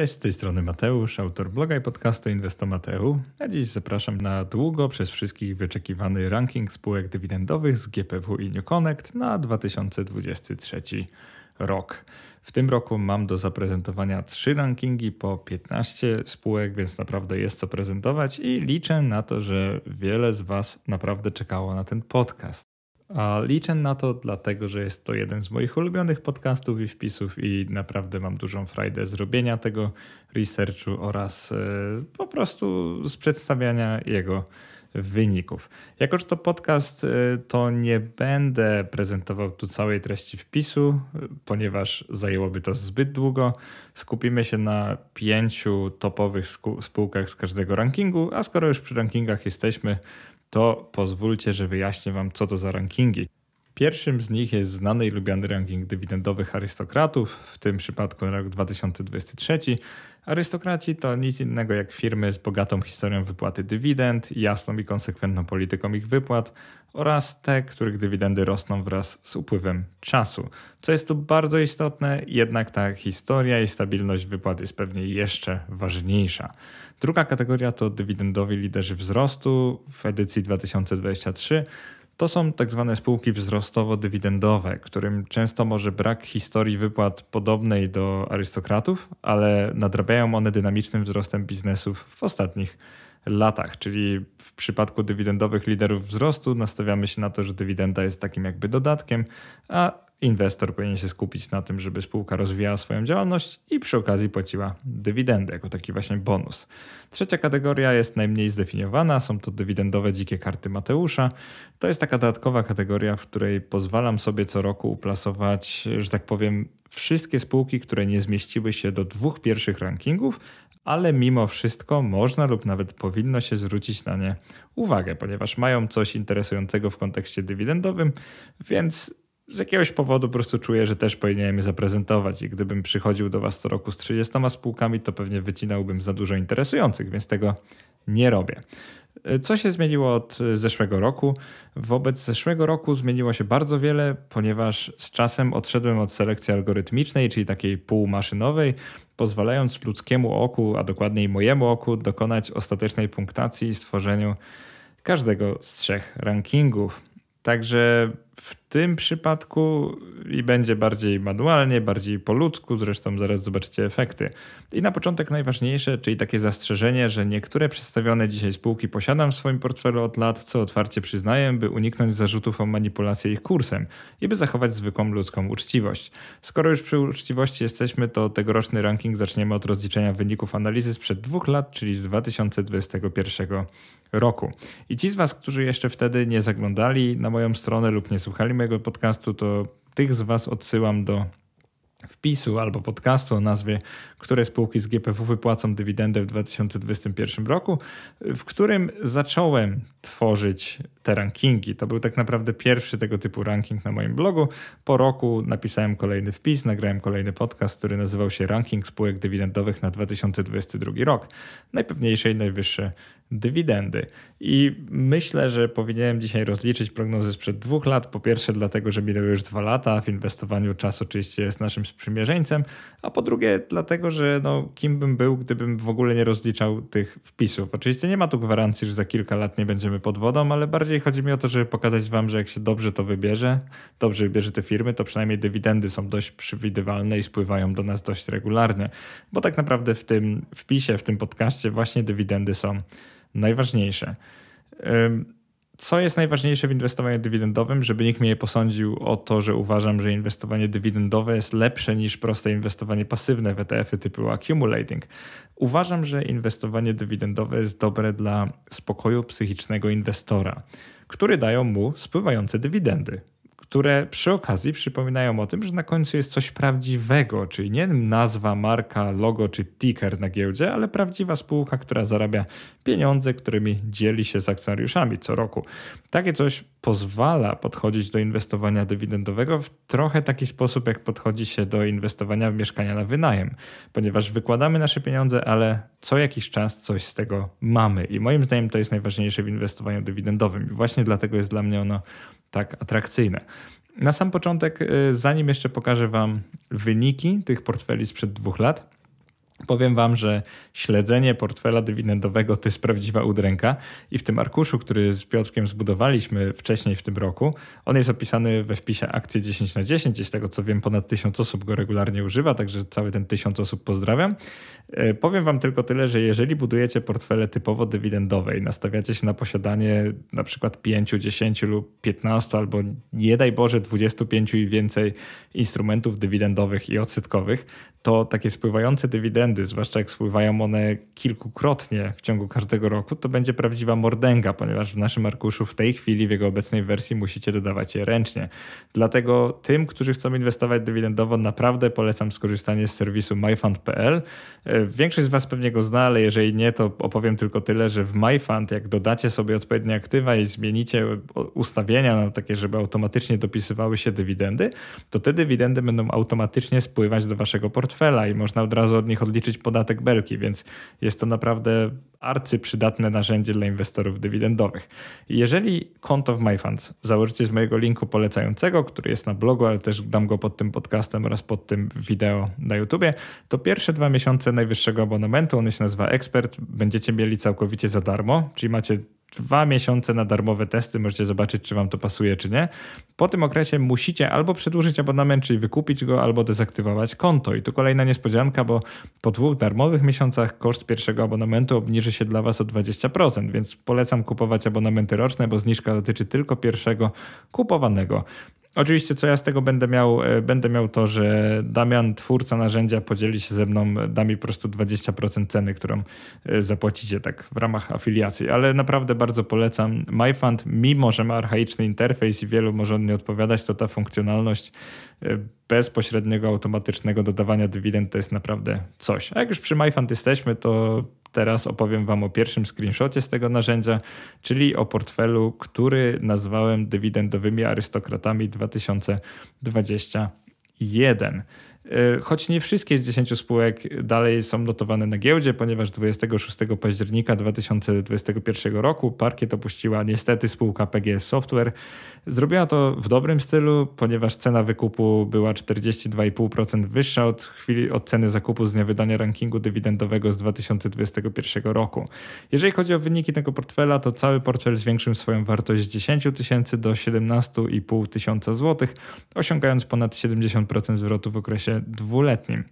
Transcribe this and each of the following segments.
Cześć, z tej strony Mateusz, autor bloga i podcastu Inwesto Mateu, a dziś zapraszam na długo przez wszystkich wyczekiwany ranking spółek dywidendowych z GPW i New Connect na 2023 rok. W tym roku mam do zaprezentowania 3 rankingi po 15 spółek, więc naprawdę jest co prezentować i liczę na to, że wiele z Was naprawdę czekało na ten podcast. A liczę na to dlatego, że jest to jeden z moich ulubionych podcastów i wpisów i naprawdę mam dużą frajdę zrobienia tego researchu oraz po prostu z przedstawiania jego wyników. Jakoż to podcast, to nie będę prezentował tu całej treści wpisu, ponieważ zajęłoby to zbyt długo. Skupimy się na 5 topowych spółkach z każdego rankingu, a skoro już przy rankingach jesteśmy, to pozwólcie, że wyjaśnię Wam, co to za rankingi. Pierwszym z nich jest znany i lubiany ranking dywidendowych arystokratów, w tym przypadku rok 2023. Arystokraci to nic innego jak firmy z bogatą historią wypłaty dywidend, jasną i konsekwentną polityką ich wypłat oraz te, których dywidendy rosną wraz z upływem czasu. Co jest tu bardzo istotne, jednak ta historia i stabilność wypłat jest pewnie jeszcze ważniejsza. Druga kategoria to dywidendowi liderzy wzrostu w edycji 2023. To są tak zwane spółki wzrostowo-dywidendowe, którym często może brak historii wypłat podobnej do arystokratów, ale nadrabiają one dynamicznym wzrostem biznesów w ostatnich latach. Czyli w przypadku dywidendowych liderów wzrostu nastawiamy się na to, że dywidenda jest takim jakby dodatkiem, a inwestor powinien się skupić na tym, żeby spółka rozwijała swoją działalność i przy okazji płaciła dywidendę jako taki właśnie bonus. Trzecia kategoria jest najmniej zdefiniowana, są to dywidendowe dzikie karty Mateusza. To jest taka dodatkowa kategoria, w której pozwalam sobie co roku uplasować, że tak powiem, wszystkie spółki, które nie zmieściły się do 2 pierwszych rankingów, ale mimo wszystko można lub nawet powinno się zwrócić na nie uwagę, ponieważ mają coś interesującego w kontekście dywidendowym, więc z jakiegoś powodu po prostu czuję, że też powinienem je zaprezentować i gdybym przychodził do Was co roku z 30 spółkami, to pewnie wycinałbym za dużo interesujących, więc tego nie robię. Co się zmieniło od zeszłego roku? Wobec zeszłego roku zmieniło się bardzo wiele, ponieważ z czasem odszedłem od selekcji algorytmicznej, czyli takiej półmaszynowej, pozwalając ludzkiemu oku, a dokładniej mojemu oku, dokonać ostatecznej punktacji i stworzeniu każdego z 3 rankingów. Także w tym przypadku i będzie bardziej manualnie, bardziej po ludzku, zresztą zaraz zobaczycie efekty. I na początek najważniejsze, czyli takie zastrzeżenie, że niektóre przedstawione dzisiaj spółki posiadam w swoim portfelu od lat, co otwarcie przyznaję, by uniknąć zarzutów o manipulację ich kursem i by zachować zwykłą ludzką uczciwość. Skoro już przy uczciwości jesteśmy, to tegoroczny ranking zaczniemy od rozliczenia wyników analizy sprzed 2 lat, czyli z 2021 roku. I ci z Was, którzy jeszcze wtedy nie zaglądali na moją stronę lub nie słuchali mojego podcastu, to tych z Was odsyłam do wpisu albo podcastu o nazwie "Które spółki z GPW wypłacą dywidendę w 2021 roku", w którym zacząłem tworzyć te rankingi. To był tak naprawdę pierwszy tego typu ranking na moim blogu. Po roku napisałem kolejny wpis, nagrałem kolejny podcast, który nazywał się "Ranking spółek dywidendowych na 2022 rok. Najpewniejsze i najwyższe dywidendy". I myślę, że powinienem dzisiaj rozliczyć prognozy sprzed 2 lat. Po pierwsze dlatego, że minęły już 2 lata, w inwestowaniu czas oczywiście jest naszym sprzymierzeńcem, a po drugie dlatego, że kim bym był, gdybym w ogóle nie rozliczał tych wpisów. Oczywiście nie ma tu gwarancji, że za kilka lat nie będziemy pod wodą, ale bardziej chodzi mi o to, żeby pokazać Wam, że jak się dobrze wybierze te firmy, to przynajmniej dywidendy są dość przewidywalne i spływają do nas dość regularnie, bo tak naprawdę w tym wpisie, w tym podcaście właśnie dywidendy są najważniejsze. Co jest najważniejsze w inwestowaniu dywidendowym? Żeby nikt mnie nie posądził o to, że uważam, że inwestowanie dywidendowe jest lepsze niż proste inwestowanie pasywne w ETF-y typu accumulating. Uważam, że inwestowanie dywidendowe jest dobre dla spokoju psychicznego inwestora, który dają mu spływające dywidendy, które przy okazji przypominają o tym, że na końcu jest coś prawdziwego, czyli nie nazwa, marka, logo czy ticker na giełdzie, ale prawdziwa spółka, która zarabia pieniądze, którymi dzieli się z akcjonariuszami co roku. Takie coś pozwala podchodzić do inwestowania dywidendowego w trochę taki sposób, jak podchodzi się do inwestowania w mieszkania na wynajem, ponieważ wykładamy nasze pieniądze, ale co jakiś czas coś z tego mamy i moim zdaniem to jest najważniejsze w inwestowaniu dywidendowym i właśnie dlatego jest dla mnie ono tak atrakcyjne. Na sam początek, zanim jeszcze pokażę Wam wyniki tych portfeli sprzed 2 lat, powiem wam, że śledzenie portfela dywidendowego to jest prawdziwa udręka i w tym arkuszu, który z Piotrkiem zbudowaliśmy wcześniej w tym roku, on jest opisany we wpisie akcje 10/10 i z tego co wiem ponad 1000 osób go regularnie używa, także cały ten 1000 osób pozdrawiam. Powiem wam tylko tyle, że jeżeli budujecie portfele typowo dywidendowe i nastawiacie się na posiadanie na przykład 5, 10 lub 15 albo nie daj Boże 25 i więcej instrumentów dywidendowych i odsetkowych, to takie spływające dywidendy, zwłaszcza jak spływają one kilkukrotnie w ciągu każdego roku, to będzie prawdziwa mordęga, ponieważ w naszym arkuszu w tej chwili, w jego obecnej wersji musicie dodawać je ręcznie. Dlatego tym, którzy chcą inwestować dywidendowo, naprawdę polecam skorzystanie z serwisu MyFund.pl. Większość z was pewnie go zna, ale jeżeli nie, to opowiem tylko tyle, że w MyFund, jak dodacie sobie odpowiednie aktywa i zmienicie ustawienia na takie, żeby automatycznie dopisywały się dywidendy, to te dywidendy będą automatycznie spływać do waszego portfela i można od razu od nich odliczyć podatek belki, więc jest to naprawdę arcyprzydatne narzędzie dla inwestorów dywidendowych. Jeżeli konto w MyFund założycie z mojego linku polecającego, który jest na blogu, ale też dam go pod tym podcastem oraz pod tym wideo na YouTubie, to pierwsze 2 miesiące najwyższego abonamentu, on się nazywa Ekspert, będziecie mieli całkowicie za darmo, czyli macie 2 miesiące na darmowe testy, możecie zobaczyć, czy wam to pasuje, czy nie. Po tym okresie musicie albo przedłużyć abonament, czyli wykupić go, albo dezaktywować konto. I tu kolejna niespodzianka, bo po 2 darmowych miesiącach koszt pierwszego abonamentu obniży się dla was o 20%, więc polecam kupować abonamenty roczne, bo zniżka dotyczy tylko pierwszego kupowanego. Oczywiście co ja z tego będę miał to, że Damian, twórca narzędzia, podzieli się ze mną, da mi po prostu 20% ceny, którą zapłacicie tak w ramach afiliacji, ale naprawdę bardzo polecam MyFund, mimo że ma archaiczny interfejs i wielu może on nie odpowiadać, to ta funkcjonalność bezpośredniego, automatycznego dodawania dywidend to jest naprawdę coś. A jak już przy MyFund jesteśmy, to teraz opowiem wam o pierwszym screenshocie z tego narzędzia, czyli o portfelu, który nazwałem dywidendowymi arystokratami 2021. Choć nie wszystkie z 10 spółek dalej są notowane na giełdzie, ponieważ 26 października 2021 roku Parkiet opuściła niestety spółka PGS Software. Zrobiła to w dobrym stylu, ponieważ cena wykupu była 42,5% wyższa od ceny zakupu z dnia wydania rankingu dywidendowego z 2021 roku. Jeżeli chodzi o wyniki tego portfela, to cały portfel zwiększył swoją wartość z 10 tysięcy do 17,5 tysiąca złotych, osiągając ponad 70% zwrotu w okresie dwuletnim.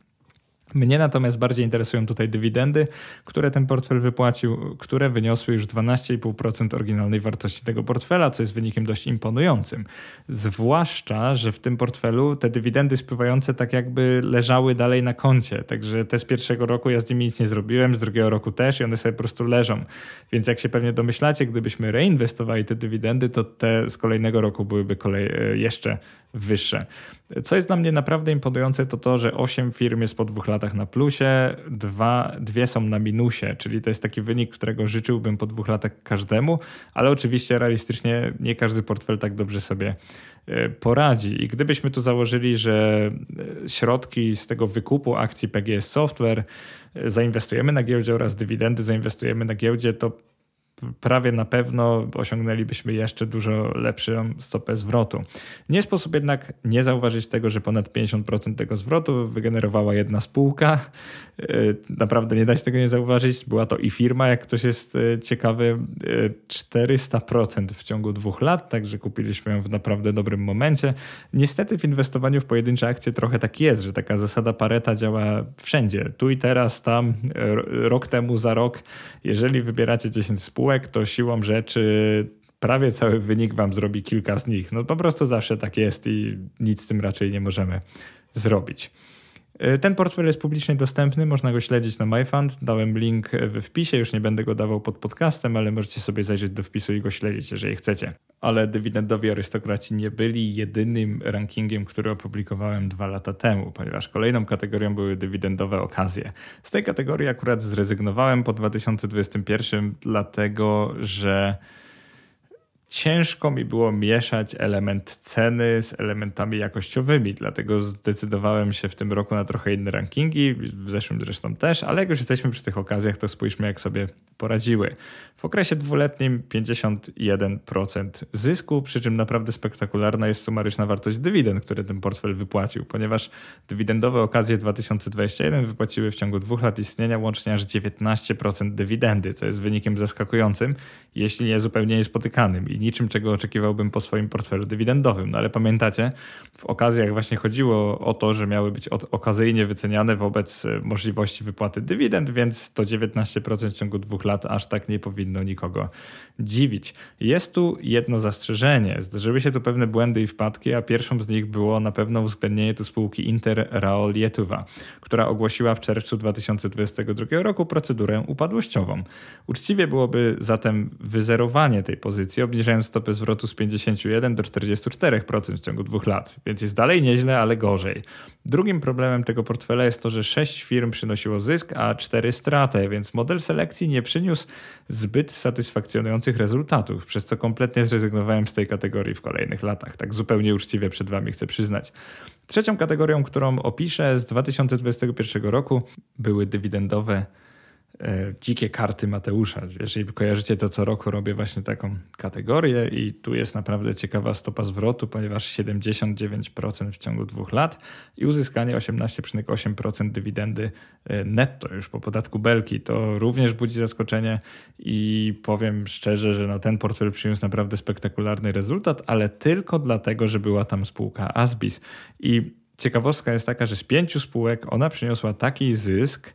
Mnie natomiast bardziej interesują tutaj dywidendy, które ten portfel wypłacił, które wyniosły już 12,5% oryginalnej wartości tego portfela, co jest wynikiem dość imponującym. Zwłaszcza, że w tym portfelu te dywidendy spływające tak jakby leżały dalej na koncie, także te z pierwszego roku ja z nimi nic nie zrobiłem, z drugiego roku też i one sobie po prostu leżą. Więc jak się pewnie domyślacie, gdybyśmy reinwestowali te dywidendy, to te z kolejnego roku byłyby jeszcze wyższe. Co jest dla mnie naprawdę imponujące, to to, że 8 firm jest po 2 latach na plusie, dwie są na minusie, czyli to jest taki wynik, którego życzyłbym po 2 latach każdemu, ale oczywiście realistycznie nie każdy portfel tak dobrze sobie poradzi. I gdybyśmy tu założyli, że środki z tego wykupu akcji PGS Software zainwestujemy na giełdzie oraz dywidendy zainwestujemy na giełdzie, to prawie na pewno osiągnęlibyśmy jeszcze dużo lepszą stopę zwrotu. Nie sposób jednak nie zauważyć tego, że ponad 50% tego zwrotu wygenerowała jedna spółka. Naprawdę nie da się tego nie zauważyć. Była to i firma, jak ktoś jest ciekawy, 400% w ciągu 2 lat, także kupiliśmy ją w naprawdę dobrym momencie. Niestety w inwestowaniu w pojedyncze akcje trochę tak jest, że taka zasada Pareta działa wszędzie. Tu i teraz, tam, rok temu, za rok. Jeżeli wybieracie 10 spółek, to siłą rzeczy prawie cały wynik wam zrobi kilka z nich. No po prostu zawsze tak jest i nic z tym raczej nie możemy zrobić. Ten portfel jest publicznie dostępny, można go śledzić na MyFund. Dałem link w wpisie, już nie będę go dawał pod podcastem, ale możecie sobie zajrzeć do wpisu i go śledzić, jeżeli chcecie. Ale dywidendowi arystokraci nie byli jedynym rankingiem, który opublikowałem 2 lata temu, ponieważ kolejną kategorią były dywidendowe okazje. Z tej kategorii akurat zrezygnowałem po 2021, dlatego że ciężko mi było mieszać element ceny z elementami jakościowymi, dlatego zdecydowałem się w tym roku na trochę inne rankingi, w zeszłym zresztą też, ale jak już jesteśmy przy tych okazjach, to spójrzmy, jak sobie poradziły. W okresie dwuletnim 51% zysku, przy czym naprawdę spektakularna jest sumaryczna wartość dywidend, które ten portfel wypłacił, ponieważ dywidendowe okazje 2021 wypłaciły w ciągu 2 lat istnienia łącznie aż 19% dywidendy, co jest wynikiem zaskakującym, jeśli nie zupełnie niespotykanym i niczym, czego oczekiwałbym po swoim portfelu dywidendowym. No ale pamiętacie, w okazjach właśnie chodziło o to, że miały być okazyjnie wyceniane wobec możliwości wypłaty dywidend, więc to 19% w ciągu 2 lat aż tak nie powinno nikogo dziwić. Jest tu jedno zastrzeżenie. Zdarzyły się tu pewne błędy i wpadki, a pierwszą z nich było na pewno uwzględnienie tu spółki Inter Raol Lietuva, która ogłosiła w czerwcu 2022 roku procedurę upadłościową. Uczciwie byłoby zatem wyzerowanie tej pozycji, obniżając stopę zwrotu z 51% do 44% w ciągu 2 lat, więc jest dalej nieźle, ale gorzej. Drugim problemem tego portfela jest to, że 6 firm przynosiło zysk, a 4 stratę, więc model selekcji nie przyniósł zbyt satysfakcjonujących rezultatów, przez co kompletnie zrezygnowałem z tej kategorii w kolejnych latach. Tak zupełnie uczciwie przed wami chcę przyznać. Trzecią kategorią, którą opiszę z 2021 roku, były dywidendowe dzikie karty Mateusza. Jeżeli kojarzycie, to co roku robię właśnie taką kategorię i tu jest naprawdę ciekawa stopa zwrotu, ponieważ 79% w ciągu 2 lat i uzyskanie 18,8% dywidendy netto już po podatku belki. To również budzi zaskoczenie i powiem szczerze, że no ten portfel przyniósł naprawdę spektakularny rezultat, ale tylko dlatego, że była tam spółka Asbis. I ciekawostka jest taka, że z 5 spółek ona przyniosła taki zysk,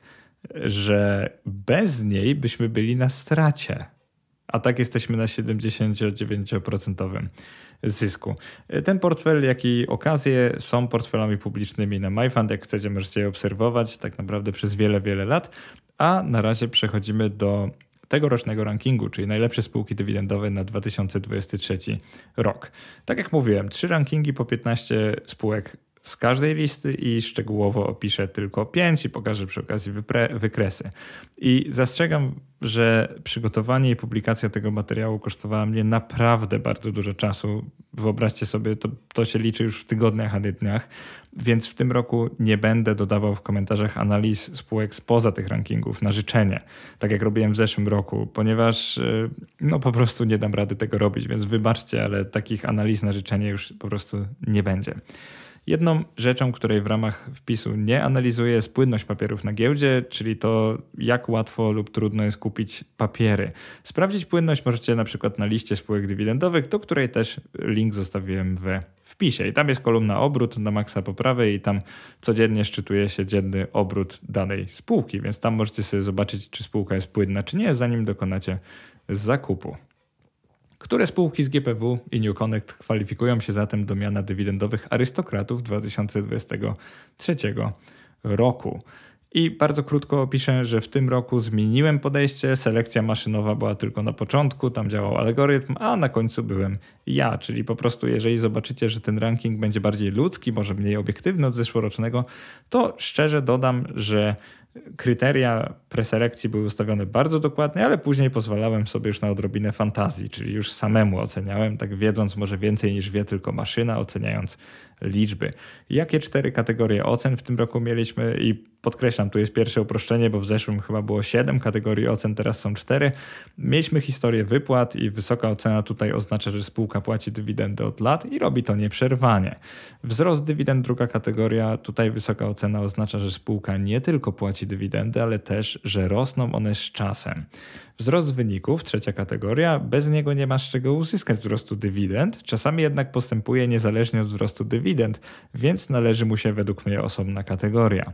że bez niej byśmy byli na stracie, a tak jesteśmy na 79% zysku. Ten portfel, jak i okazje są portfelami publicznymi na MyFund. Jak chcecie, możecie je obserwować tak naprawdę przez wiele, wiele lat, a na razie przechodzimy do tegorocznego rankingu, czyli najlepsze spółki dywidendowe na 2023 rok. Tak jak mówiłem, 3 rankingi po 15 spółek z każdej listy i szczegółowo opiszę tylko 5 i pokażę przy okazji wykresy. I zastrzegam, że przygotowanie i publikacja tego materiału kosztowała mnie naprawdę bardzo dużo czasu. Wyobraźcie sobie, to się liczy już w tygodniach, a nie dniach, więc w tym roku nie będę dodawał w komentarzach analiz spółek spoza tych rankingów na życzenie, tak jak robiłem w zeszłym roku, ponieważ no po prostu nie dam rady tego robić, więc wybaczcie, ale takich analiz na życzenie już po prostu nie będzie. Jedną rzeczą, której w ramach wpisu nie analizuję, jest płynność papierów na giełdzie, czyli to, jak łatwo lub trudno jest kupić papiery. Sprawdzić płynność możecie na przykład na liście spółek dywidendowych, do której też link zostawiłem we wpisie. I tam jest kolumna obrót na maksa po prawej i tam codziennie szczytuje się dzienny obrót danej spółki, więc tam możecie sobie zobaczyć, czy spółka jest płynna, czy nie, zanim dokonacie zakupu. Które spółki z GPW i New Connect kwalifikują się zatem do miana dywidendowych arystokratów 2023 roku? I bardzo krótko opiszę, że w tym roku zmieniłem podejście, selekcja maszynowa była tylko na początku, tam działał algorytm, a na końcu byłem ja, czyli po prostu jeżeli zobaczycie, że ten ranking będzie bardziej ludzki, może mniej obiektywny od zeszłorocznego, to szczerze dodam, że kryteria preselekcji były ustawione bardzo dokładnie, ale później pozwalałem sobie już na odrobinę fantazji, czyli już samemu oceniałem, tak wiedząc może więcej niż wie tylko maszyna, oceniając liczby. Jakie 4 kategorie ocen w tym roku mieliśmy? I podkreślam, tu jest pierwsze uproszczenie, bo w zeszłym chyba było 7 kategorii ocen, teraz są 4. Mieliśmy historię wypłat i wysoka ocena tutaj oznacza, że spółka płaci dywidendy od lat i robi to nieprzerwanie. Wzrost dywidend, druga kategoria, tutaj wysoka ocena oznacza, że spółka nie tylko płaci dywidendy, ale też, że rosną one z czasem. Wzrost wyników, trzecia kategoria, bez niego nie ma z czego uzyskać wzrostu dywidend, czasami jednak postępuje niezależnie od wzrostu dywidend, więc należy mu się według mnie osobna kategoria.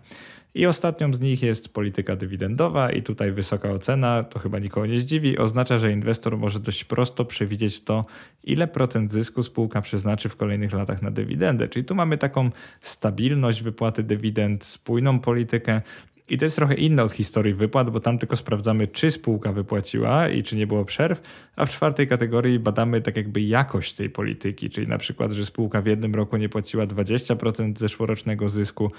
I ostatnią z nich jest polityka dywidendowa i tutaj wysoka ocena, to chyba nikogo nie zdziwi, oznacza, że inwestor może dość prosto przewidzieć to, ile procent zysku spółka przeznaczy w kolejnych latach na dywidendę. Czyli tu mamy taką stabilność wypłaty dywidend, spójną politykę. I to jest trochę inne od historii wypłat, bo tam tylko sprawdzamy, czy spółka wypłaciła i czy nie było przerw, a w 4. kategorii badamy tak jakby jakość tej polityki, czyli na przykład, że spółka w jednym roku nie płaciła 20% zeszłorocznego zysku,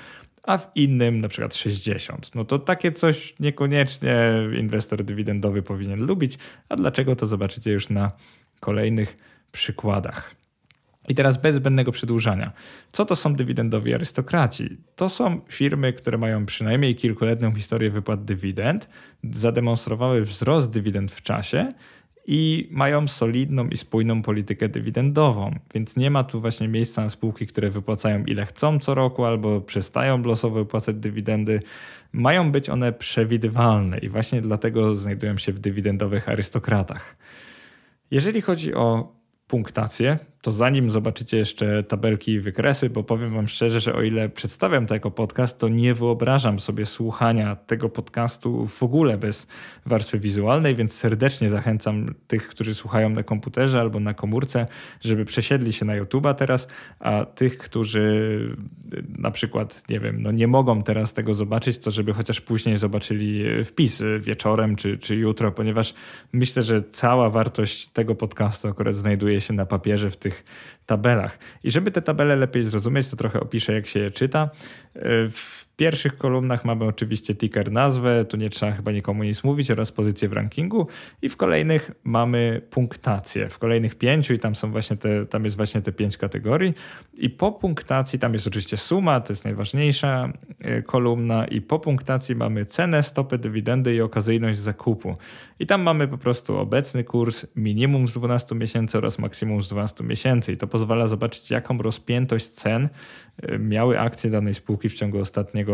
a w innym na przykład 60%. No to takie coś niekoniecznie inwestor dywidendowy powinien lubić, a dlaczego to zobaczycie już na kolejnych przykładach. I teraz bez zbędnego przedłużania. Co to są dywidendowi arystokraci? To są firmy, które mają przynajmniej kilkuletnią historię wypłat dywidend, zademonstrowały wzrost dywidend w czasie i mają solidną i spójną politykę dywidendową. Więc nie ma tu właśnie miejsca na spółki, które wypłacają ile chcą co roku albo przestają losowo wypłacać dywidendy. Mają być one przewidywalne i właśnie dlatego znajdują się w dywidendowych arystokratach. Jeżeli chodzi o punktację, to zanim zobaczycie jeszcze tabelki i wykresy, bo powiem wam szczerze, że o ile przedstawiam to jako podcast, to nie wyobrażam sobie słuchania tego podcastu w ogóle bez warstwy wizualnej, więc serdecznie zachęcam tych, którzy słuchają na komputerze albo na komórce, żeby przesiedli się na YouTube'a teraz, a tych, którzy na przykład, nie wiem, nie mogą teraz tego zobaczyć, to żeby chociaż później zobaczyli wpis wieczorem czy jutro, ponieważ myślę, że cała wartość tego podcastu akurat znajduje się na papierze w tych tabelach. I żeby te tabele lepiej zrozumieć, to trochę opiszę, jak się je czyta. W pierwszych kolumnach mamy oczywiście ticker, nazwę, tu nie trzeba chyba nikomu nic mówić, oraz pozycję w rankingu, i w kolejnych mamy punktację. W kolejnych 5 i tam jest właśnie te 5 kategorii. I po punktacji tam jest oczywiście suma, to jest najważniejsza kolumna, i po punktacji mamy cenę, stopę, dywidendy i okazyjność zakupu. I tam mamy po prostu obecny kurs, minimum z 12 miesięcy oraz maksimum z 12 miesięcy. I to pozwala zobaczyć, jaką rozpiętość cen miały akcje danej spółki w ciągu ostatniego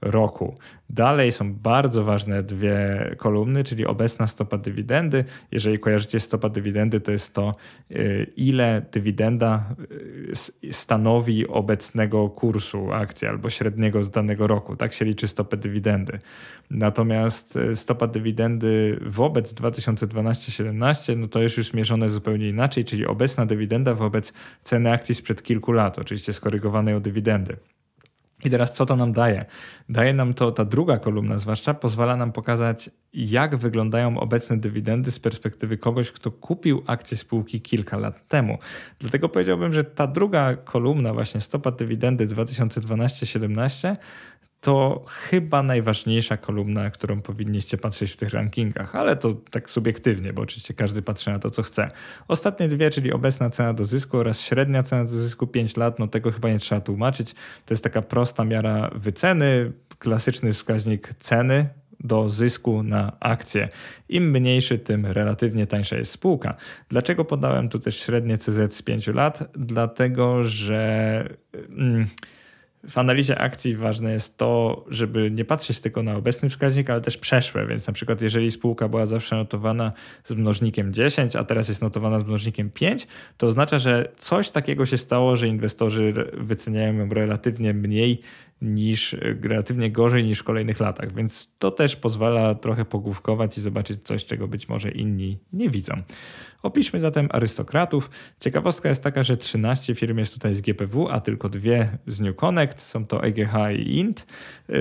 roku. Dalej są bardzo ważne dwie kolumny, czyli obecna stopa dywidendy. Jeżeli kojarzycie, stopa dywidendy to jest to, ile dywidenda stanowi obecnego kursu akcji albo średniego z danego roku. Tak się liczy stopę dywidendy. Natomiast stopa dywidendy wobec 2012-17 to jest już mierzone zupełnie inaczej, czyli obecna dywidenda wobec ceny akcji sprzed kilku lat, oczywiście skorygowanej o dywidendy. I teraz co to nam daje? Daje nam to, ta druga kolumna zwłaszcza, pozwala nam pokazać, jak wyglądają obecne dywidendy z perspektywy kogoś, kto kupił akcje spółki kilka lat temu. Dlatego powiedziałbym, że ta druga kolumna, właśnie stopa dywidendy 2012-17, to chyba najważniejsza kolumna, którą powinniście patrzeć w tych rankingach, ale to tak subiektywnie, bo oczywiście każdy patrzy na to, co chce. Ostatnie dwie, czyli obecna cena do zysku oraz średnia cena do zysku 5 lat, tego chyba nie trzeba tłumaczyć. To jest taka prosta miara wyceny, klasyczny wskaźnik ceny do zysku na akcję. Im mniejszy, tym relatywnie tańsza jest spółka. Dlaczego podałem tu też średnie CZ z 5 lat? Dlatego, że w analizie akcji ważne jest to, żeby nie patrzeć tylko na obecny wskaźnik, ale też przeszłe, więc na przykład jeżeli spółka była zawsze notowana z mnożnikiem 10, a teraz jest notowana z mnożnikiem 5, to oznacza, że coś takiego się stało, że inwestorzy wyceniają ją relatywnie gorzej niż w kolejnych latach, więc to też pozwala trochę pogłówkować i zobaczyć coś, czego być może inni nie widzą. Opiszmy zatem arystokratów. Ciekawostka jest taka, że 13 firm jest tutaj z GPW, a tylko 2 z New Connect, są to EGH i INT.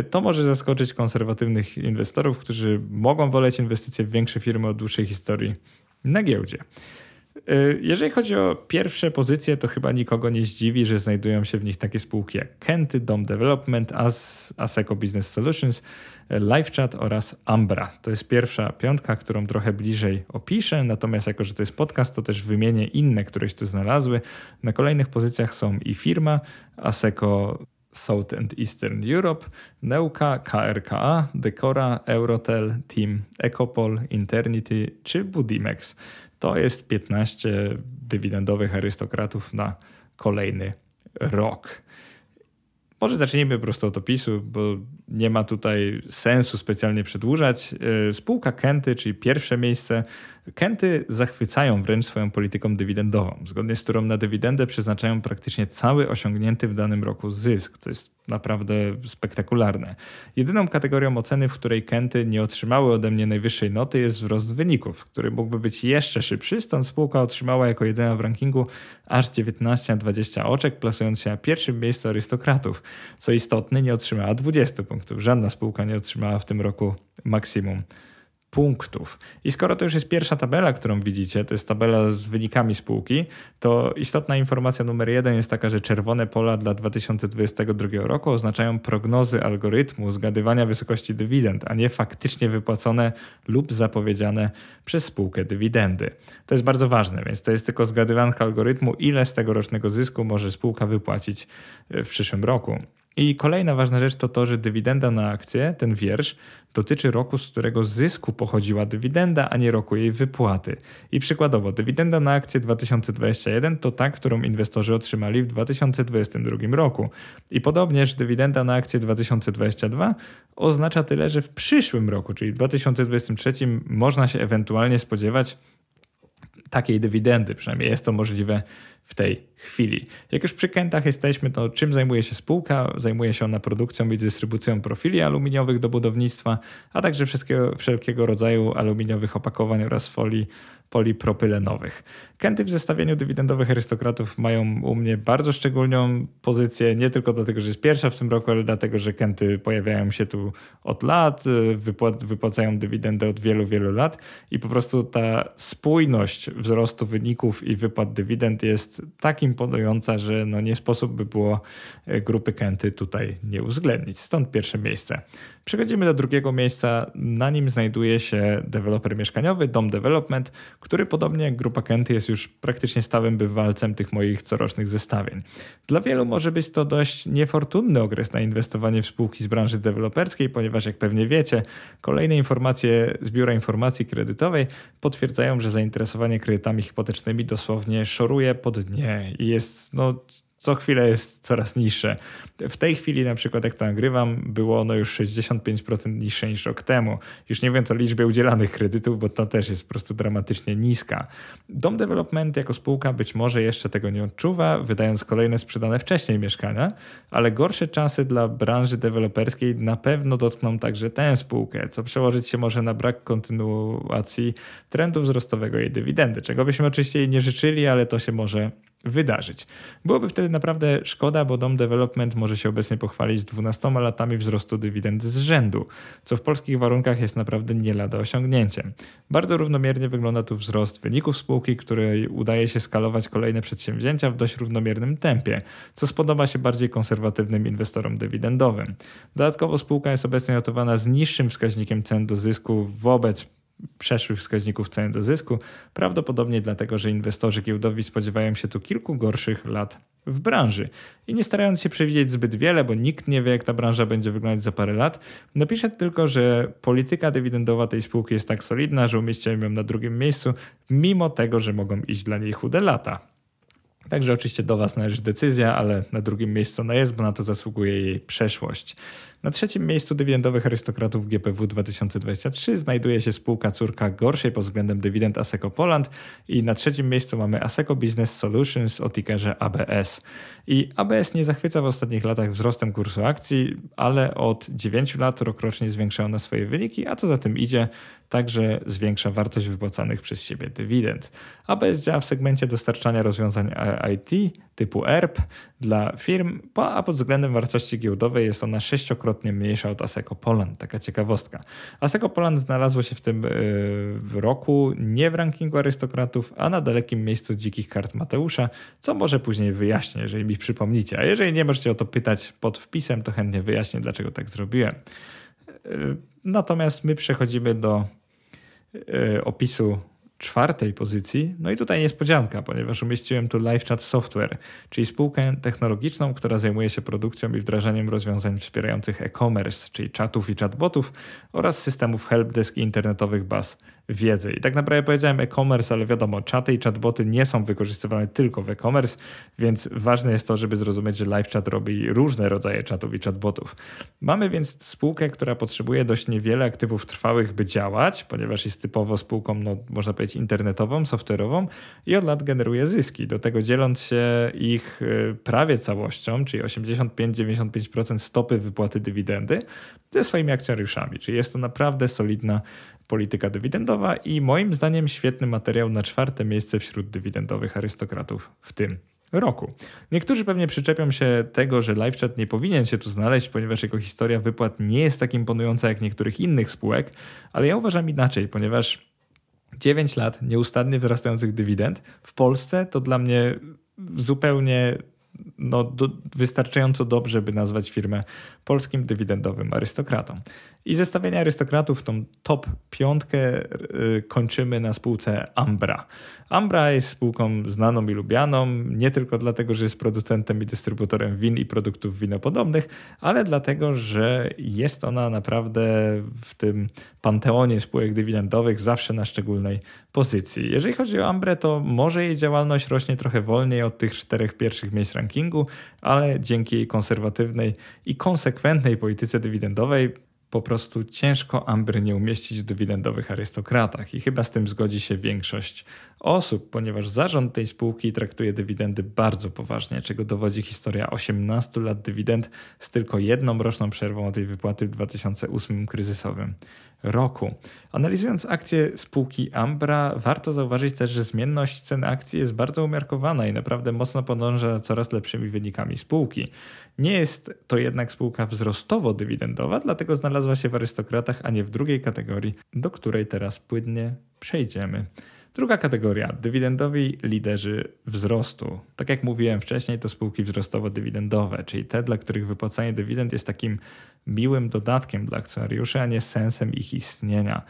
To może zaskoczyć konserwatywnych inwestorów, którzy mogą woleć inwestycje w większe firmy o dłuższej historii na giełdzie. Jeżeli chodzi o pierwsze pozycje, to chyba nikogo nie zdziwi, że znajdują się w nich takie spółki jak Kęty, Dom Development, Asseco Business Solutions, Livechat oraz Ambra. To jest pierwsza piątka, którą trochę bliżej opiszę, natomiast jako, że to jest podcast, to też wymienię inne, któreś tu znalazły. Na kolejnych pozycjach są i firma Asseco South and Eastern Europe, Neuka, KRKA, Decora, Eurotel, Team, Ecopol, Internity czy Budimex. To jest 15 dywidendowych arystokratów na kolejny rok. Może zacznijmy po prostu od opisu, bo nie ma tutaj sensu specjalnie przedłużać. Spółka Kęty, czyli pierwsze miejsce. Kęty zachwycają wręcz swoją polityką dywidendową, zgodnie z którą na dywidendę przeznaczają praktycznie cały osiągnięty w danym roku zysk, co jest naprawdę spektakularne. Jedyną kategorią oceny, w której Kęty nie otrzymały ode mnie najwyższej noty, jest wzrost wyników, który mógłby być jeszcze szybszy, stąd spółka otrzymała jako jedyna w rankingu aż 19 na 20 oczek, plasując się na pierwszym miejscu arystokratów. Co istotne, nie otrzymała 20 punktów. Żadna spółka nie otrzymała w tym roku maksimum punktów. I skoro to już jest pierwsza tabela, którą widzicie, to jest tabela z wynikami spółki, to istotna informacja numer 1 jest taka, że czerwone pola dla 2022 roku oznaczają prognozy algorytmu zgadywania wysokości dywidend, a nie faktycznie wypłacone lub zapowiedziane przez spółkę dywidendy. To jest bardzo ważne, więc to jest tylko zgadywanka algorytmu, ile z tegorocznego zysku może spółka wypłacić w przyszłym roku. I kolejna ważna rzecz to to, że dywidenda na akcję, ten wiersz, dotyczy roku, z którego zysku pochodziła dywidenda, a nie roku jej wypłaty. I przykładowo, dywidenda na akcję 2021 to ta, którą inwestorzy otrzymali w 2022 roku. I podobnież dywidenda na akcję 2022 oznacza tyle, że w przyszłym roku, czyli w 2023, można się ewentualnie spodziewać takiej dywidendy, przynajmniej jest to możliwe w tej chwili. Jak już przy Kętach jesteśmy, to czym zajmuje się spółka? Zajmuje się ona produkcją i dystrybucją profili aluminiowych do budownictwa, a także wszelkiego rodzaju aluminiowych opakowań oraz folii polipropylenowych. Kęty w zestawieniu dywidendowych arystokratów mają u mnie bardzo szczególną pozycję, nie tylko dlatego, że jest pierwsza w tym roku, ale dlatego, że Kęty pojawiają się tu od lat, wypłacają dywidendę od wielu, wielu lat i po prostu ta spójność wzrostu wyników i wypłat dywidend jest tak imponująca, że no nie sposób by było grupy Kęty tutaj nie uwzględnić. Stąd pierwsze miejsce. Przechodzimy do drugiego miejsca. Na nim znajduje się deweloper mieszkaniowy Dom Development, który podobnie jak grupa Kęty jest już praktycznie stałym bywalcem tych moich corocznych zestawień. Dla wielu może być to dość niefortunny okres na inwestowanie w spółki z branży deweloperskiej, ponieważ jak pewnie wiecie, kolejne informacje z Biura Informacji Kredytowej potwierdzają, że zainteresowanie kredytami hipotecznymi dosłownie szoruje po dnie i jest co chwilę jest coraz niższe. W tej chwili na przykład jak to nagrywam, było ono już 65% niższe niż rok temu. Już nie mówiąc o liczbie udzielanych kredytów, bo ta też jest po prostu dramatycznie niska. Dom Development jako spółka być może jeszcze tego nie odczuwa, wydając kolejne sprzedane wcześniej mieszkania, ale gorsze czasy dla branży deweloperskiej na pewno dotkną także tę spółkę, co przełożyć się może na brak kontynuacji trendu wzrostowego jej dywidendy, czego byśmy oczywiście jej nie życzyli, ale to się może wydarzyć. Byłoby wtedy naprawdę szkoda, bo Dom Development może się obecnie pochwalić 12 latami wzrostu dywidendy z rzędu, co w polskich warunkach jest naprawdę nie lada osiągnięciem. Bardzo równomiernie wygląda tu wzrost wyników spółki, której udaje się skalować kolejne przedsięwzięcia w dość równomiernym tempie, co spodoba się bardziej konserwatywnym inwestorom dywidendowym. Dodatkowo spółka jest obecnie notowana z niższym wskaźnikiem cen do zysku wobec przeszłych wskaźników ceny do zysku, prawdopodobnie dlatego, że inwestorzy giełdowi spodziewają się tu kilku gorszych lat w branży. I nie starając się przewidzieć zbyt wiele, bo nikt nie wie, jak ta branża będzie wyglądać za parę lat, napiszę tylko, że polityka dywidendowa tej spółki jest tak solidna, że umieściłem ją na drugim miejscu, mimo tego, że mogą iść dla niej chude lata. Także oczywiście do Was należy decyzja, ale na drugim miejscu ona jest, bo na to zasługuje jej przeszłość. Na trzecim miejscu dywidendowych arystokratów GPW 2023 znajduje się spółka córka gorszej pod względem dywidend Asseco Poland i na trzecim miejscu mamy Asseco Business Solutions o tickerze ABS. I ABS nie zachwyca w ostatnich latach wzrostem kursu akcji, ale od 9 lat rokrocznie zwiększa ona swoje wyniki, a co za tym idzie, także zwiększa wartość wypłacanych przez siebie dywidend. ABS działa w segmencie dostarczania rozwiązań IT typu ERP dla firm, a pod względem wartości giełdowej jest ona 6-krotnie mniejsza od Asseco Poland. Taka ciekawostka. Asseco Poland znalazło się w tym roku nie w rankingu arystokratów, a na dalekim miejscu dzikich kart Mateusza, co może później wyjaśnię, jeżeli mi przypomnicie. A jeżeli nie, możecie o to pytać pod wpisem, to chętnie wyjaśnię, dlaczego tak zrobiłem. Natomiast my przechodzimy do opisu czwartej pozycji. No i tutaj niespodzianka, ponieważ umieściłem tu Livechat Software, czyli spółkę technologiczną, która zajmuje się produkcją i wdrażaniem rozwiązań wspierających e-commerce, czyli czatów i chatbotów oraz systemów helpdesk i internetowych baz wiedzy. I tak naprawdę powiedziałem e-commerce, ale wiadomo, czaty i chatboty nie są wykorzystywane tylko w e-commerce, więc ważne jest to, żeby zrozumieć, że LiveChat robi różne rodzaje czatów i chatbotów. Mamy więc spółkę, która potrzebuje dość niewiele aktywów trwałych, by działać, ponieważ jest typowo spółką, można powiedzieć, internetową, software'ową i od lat generuje zyski. Do tego dzieląc się ich prawie całością, czyli 85-95% stopy wypłaty dywidendy ze swoimi akcjonariuszami. Czyli jest to naprawdę solidna polityka dywidendowa i moim zdaniem świetny materiał na czwarte miejsce wśród dywidendowych arystokratów w tym roku. Niektórzy pewnie przyczepią się tego, że Livechat nie powinien się tu znaleźć, ponieważ jego historia wypłat nie jest tak imponująca jak niektórych innych spółek, ale ja uważam inaczej, ponieważ 9 lat nieustannie wzrastających dywidend w Polsce to dla mnie zupełnie wystarczająco dobrze, by nazwać firmę polskim dywidendowym arystokratą. I zestawienie arystokratów, tą top piątkę kończymy na spółce Ambra. Ambra jest spółką znaną i lubianą, nie tylko dlatego, że jest producentem i dystrybutorem win i produktów winopodobnych, ale dlatego, że jest ona naprawdę w tym panteonie spółek dywidendowych zawsze na szczególnej pozycji. Jeżeli chodzi o Ambrę, to może jej działalność rośnie trochę wolniej od tych 4 pierwszych miejsc rankingu, ale dzięki jej konserwatywnej i konsekwentnej polityce dywidendowej po prostu ciężko Ambry nie umieścić w dywidendowych arystokratach i chyba z tym zgodzi się większość osób, ponieważ zarząd tej spółki traktuje dywidendy bardzo poważnie, czego dowodzi historia 18 lat dywidend z tylko jedną roczną przerwą od tej wypłaty w 2008 kryzysowym roku. Analizując akcje spółki Ambra, warto zauważyć też, że zmienność cen akcji jest bardzo umiarkowana i naprawdę mocno podąża za coraz lepszymi wynikami spółki. Nie jest to jednak spółka wzrostowo-dywidendowa, dlatego znalazła się w arystokratach, a nie w drugiej kategorii, do której teraz płynnie przejdziemy. Druga kategoria, dywidendowi liderzy wzrostu. Tak jak mówiłem wcześniej, to spółki wzrostowo-dywidendowe, czyli te, dla których wypłacanie dywidend jest takim miłym dodatkiem dla akcjonariuszy, a nie sensem ich istnienia.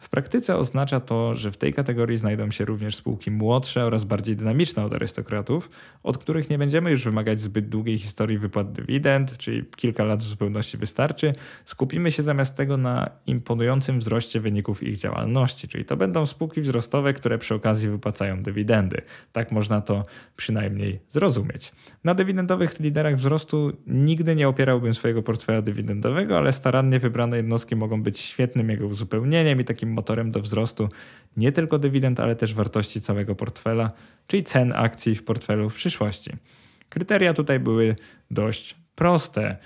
W praktyce oznacza to, że w tej kategorii znajdą się również spółki młodsze oraz bardziej dynamiczne od arystokratów, od których nie będziemy już wymagać zbyt długiej historii wypłat dywidend, czyli kilka lat w zupełności wystarczy. Skupimy się zamiast tego na imponującym wzroście wyników ich działalności, czyli to będą spółki wzrostowe, które przy okazji wypłacają dywidendy. Tak można to przynajmniej zrozumieć. Na dywidendowych liderach wzrostu nigdy nie opierałbym swojego portfela dywidendowego, ale starannie wybrane jednostki mogą być świetnym jego uzupełnieniem i takim motorem do wzrostu nie tylko dywidend, ale też wartości całego portfela, czyli cen akcji w portfelu w przyszłości. Kryteria tutaj były dość proste.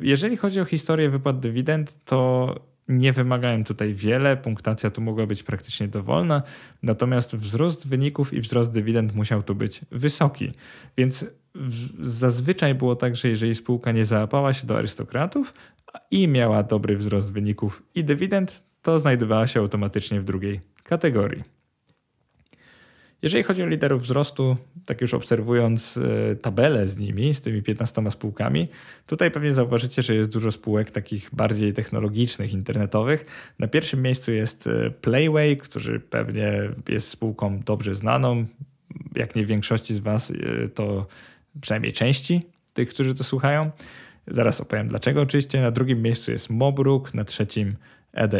Jeżeli chodzi o historię wypłat dywidend, to nie wymagają tutaj wiele, punktacja tu mogła być praktycznie dowolna, natomiast wzrost wyników i wzrost dywidend musiał tu być wysoki, więc zazwyczaj było tak, że jeżeli spółka nie załapała się do arystokratów i miała dobry wzrost wyników i dywidend, to znajdowała się automatycznie w drugiej kategorii. Jeżeli chodzi o liderów wzrostu, tak już obserwując tabelę z nimi, z tymi 15 spółkami, tutaj pewnie zauważycie, że jest dużo spółek takich bardziej technologicznych, internetowych. Na pierwszym miejscu jest Playway, który pewnie jest spółką dobrze znaną. Jak nie większości z Was, to przynajmniej części tych, którzy to słuchają. Zaraz opowiem dlaczego oczywiście. Na drugim miejscu jest Mobruk, na trzecim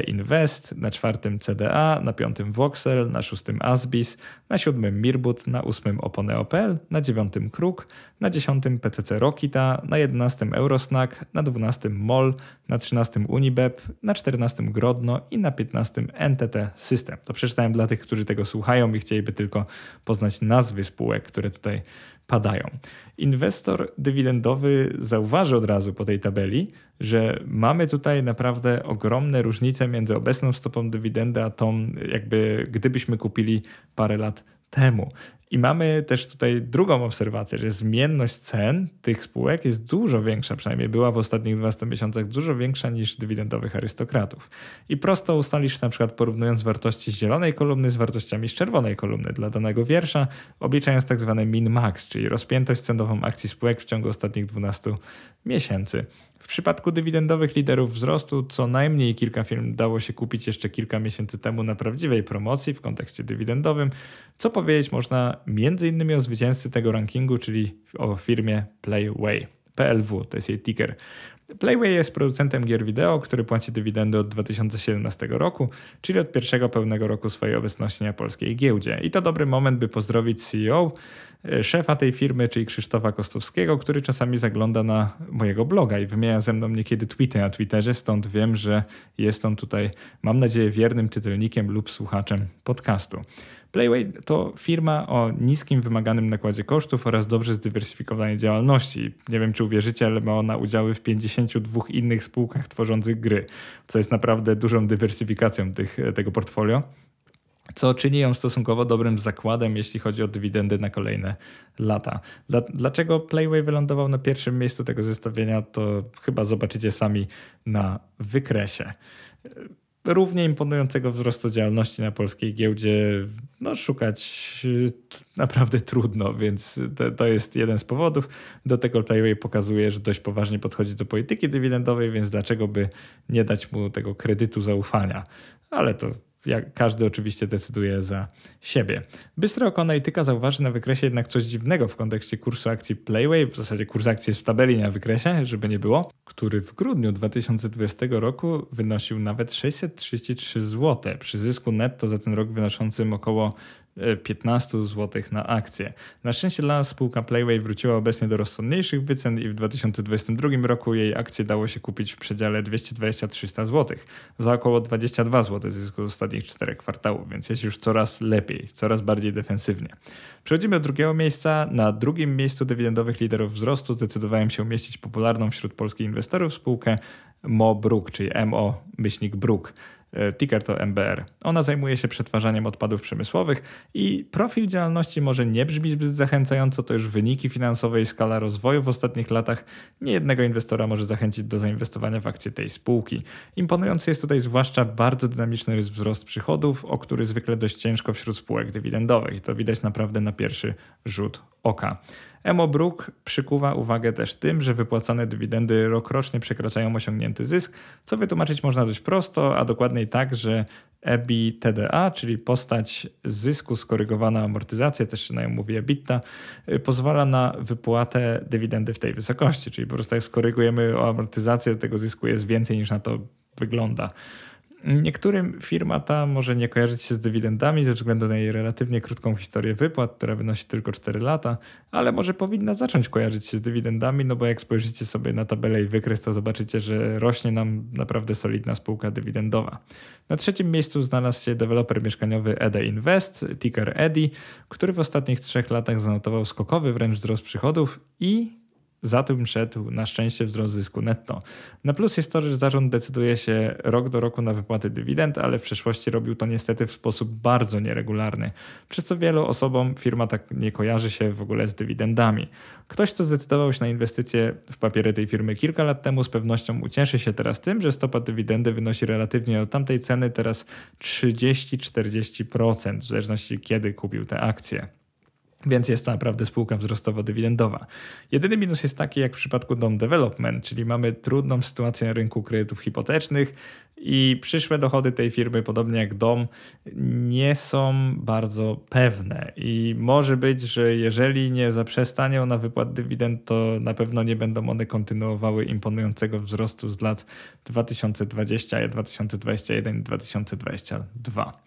Inwest, na czwartym CDA, na piątym Voxel, na szóstym Asbis, na siódmym Mirbut, na ósmym Oponeo.pl, na dziewiątym Kruk, na dziesiątym PCC Rokita, na 11 Eurosnack, na 12 MOL, na 13 Unibeb, na 14 Grodno i na 15 NTT System. To przeczytałem dla tych, którzy tego słuchają i chcieliby tylko poznać nazwy spółek, które tutaj padają. Inwestor dywidendowy zauważy od razu po tej tabeli, że mamy tutaj naprawdę ogromne różnice między obecną stopą dywidendy a tą, jakby gdybyśmy kupili parę lat temu. I mamy też tutaj drugą obserwację, że zmienność cen tych spółek jest dużo większa, przynajmniej była w ostatnich 12 miesiącach dużo większa niż dywidendowych arystokratów. I prosto ustalisz, na przykład porównując wartości z zielonej kolumny z wartościami z czerwonej kolumny dla danego wiersza, obliczając tak zwane min-max, czyli rozpiętość cenową akcji spółek w ciągu ostatnich 12 miesięcy. W przypadku dywidendowych liderów wzrostu co najmniej kilka firm dało się kupić jeszcze kilka miesięcy temu na prawdziwej promocji w kontekście dywidendowym, co powiedzieć można m.in. o zwycięzcy tego rankingu, czyli o firmie Playway. PLW to jest jej ticker. Playway jest producentem gier wideo, który płaci dywidendy od 2017 roku, czyli od pierwszego pełnego roku swojej obecności na polskiej giełdzie. I to dobry moment, by pozdrowić CEO, szefa tej firmy, czyli Krzysztofa Kostowskiego, który czasami zagląda na mojego bloga i wymienia ze mną niekiedy tweety na Twitterze, stąd wiem, że jest on tutaj, mam nadzieję, wiernym czytelnikiem lub słuchaczem podcastu. Playway to firma o niskim wymaganym nakładzie kosztów oraz dobrze zdywersyfikowanej działalności. Nie wiem, czy uwierzycie, ale ma ona udziały w 52 innych spółkach tworzących gry, co jest naprawdę dużą dywersyfikacją tego portfolio. co czyni ją stosunkowo dobrym zakładem, jeśli chodzi o dywidendy na kolejne lata. Dlaczego Playway wylądował na pierwszym miejscu tego zestawienia, to chyba zobaczycie sami na wykresie. Równie imponującego wzrostu działalności na polskiej giełdzie szukać naprawdę trudno, więc to jest jeden z powodów. Do tego Playway pokazuje, że dość poważnie podchodzi do polityki dywidendowej, więc dlaczego by nie dać mu tego kredytu zaufania? Ale to jak każdy oczywiście decyduje za siebie. Bystro oko analityka zauważy na wykresie jednak coś dziwnego w kontekście kursu akcji Playway. W zasadzie kurs akcji jest w tabeli na wykresie, żeby nie było, który w grudniu 2020 roku wynosił nawet 633 zł przy zysku netto za ten rok wynoszącym około 15 zł na akcję. Na szczęście dla nas spółka Playway wróciła obecnie do rozsądniejszych wycen i w 2022 roku jej akcje dało się kupić w przedziale 220-300 zł za około 22 zł zysku z ostatnich 4 kwartałów, więc jest już coraz lepiej, coraz bardziej defensywnie. Przechodzimy do drugiego miejsca. Na drugim miejscu dywidendowych liderów wzrostu zdecydowałem się umieścić popularną wśród polskich inwestorów spółkę Mobruk, czyli MO-Bruk. Ticker to MBR. Ona zajmuje się przetwarzaniem odpadów przemysłowych i profil działalności może nie brzmi zbyt zachęcająco, to już wyniki finansowe i skala rozwoju w ostatnich latach niejednego inwestora może zachęcić do zainwestowania w akcje tej spółki. Imponujący jest tutaj zwłaszcza bardzo dynamiczny wzrost przychodów, o który zwykle dość ciężko wśród spółek dywidendowych. To widać naprawdę na pierwszy rzut oka. Mobruk przykuwa uwagę też tym, że wypłacane dywidendy rokrocznie przekraczają osiągnięty zysk, co wytłumaczyć można dość prosto, a dokładniej tak, że EBITDA, czyli postać zysku skorygowana amortyzacja, też się na ją mówi EBITDA, pozwala na wypłatę dywidendy w tej wysokości, czyli po prostu jak skorygujemy o amortyzację, tego zysku jest więcej niż na to wygląda. Niektórym firma ta może nie kojarzyć się z dywidendami ze względu na jej relatywnie krótką historię wypłat, która wynosi tylko 4 lata, ale może powinna zacząć kojarzyć się z dywidendami, no bo jak spojrzycie sobie na tabelę i wykres, to zobaczycie, że rośnie nam naprawdę solidna spółka dywidendowa. Na trzecim miejscu znalazł się deweloper mieszkaniowy ED Invest, ticker EDI, który w ostatnich 3 latach zanotował skokowy wręcz wzrost przychodów i za tym szedł na szczęście wzrost zysku netto. Na plus jest to, że zarząd decyduje się rok do roku na wypłaty dywidend, ale w przeszłości robił to niestety w sposób bardzo nieregularny, przez co wielu osobom firma tak nie kojarzy się w ogóle z dywidendami. Ktoś, kto zdecydował się na inwestycje w papiery tej firmy kilka lat temu, z pewnością ucieszy się teraz tym, że stopa dywidendy wynosi relatywnie od tamtej ceny teraz 30-40%, w zależności kiedy kupił te akcje. Więc jest to naprawdę spółka wzrostowo-dywidendowa. Jedyny minus jest taki jak w przypadku Dom Development, czyli mamy trudną sytuację na rynku kredytów hipotecznych i przyszłe dochody tej firmy, podobnie jak Dom, nie są bardzo pewne i może być, że jeżeli nie zaprzestanie ona wypłat dywidend, to na pewno nie będą one kontynuowały imponującego wzrostu z lat 2020, 2021 i 2022.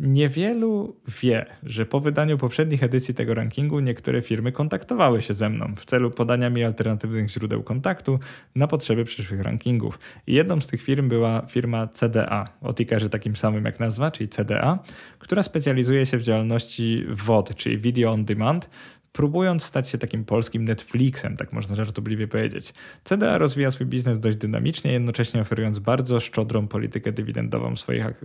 Niewielu wie, że po wydaniu poprzednich edycji tego rankingu niektóre firmy kontaktowały się ze mną w celu podania mi alternatywnych źródeł kontaktu na potrzeby przyszłych rankingów. I jedną z tych firm była firma CDA, o tickerze takim samym jak nazwa, czyli CDA, która specjalizuje się w działalności VOD, czyli Video on Demand, próbując stać się takim polskim Netflixem, tak można żartobliwie powiedzieć. CDA rozwija swój biznes dość dynamicznie, jednocześnie oferując bardzo szczodrą politykę dywidendową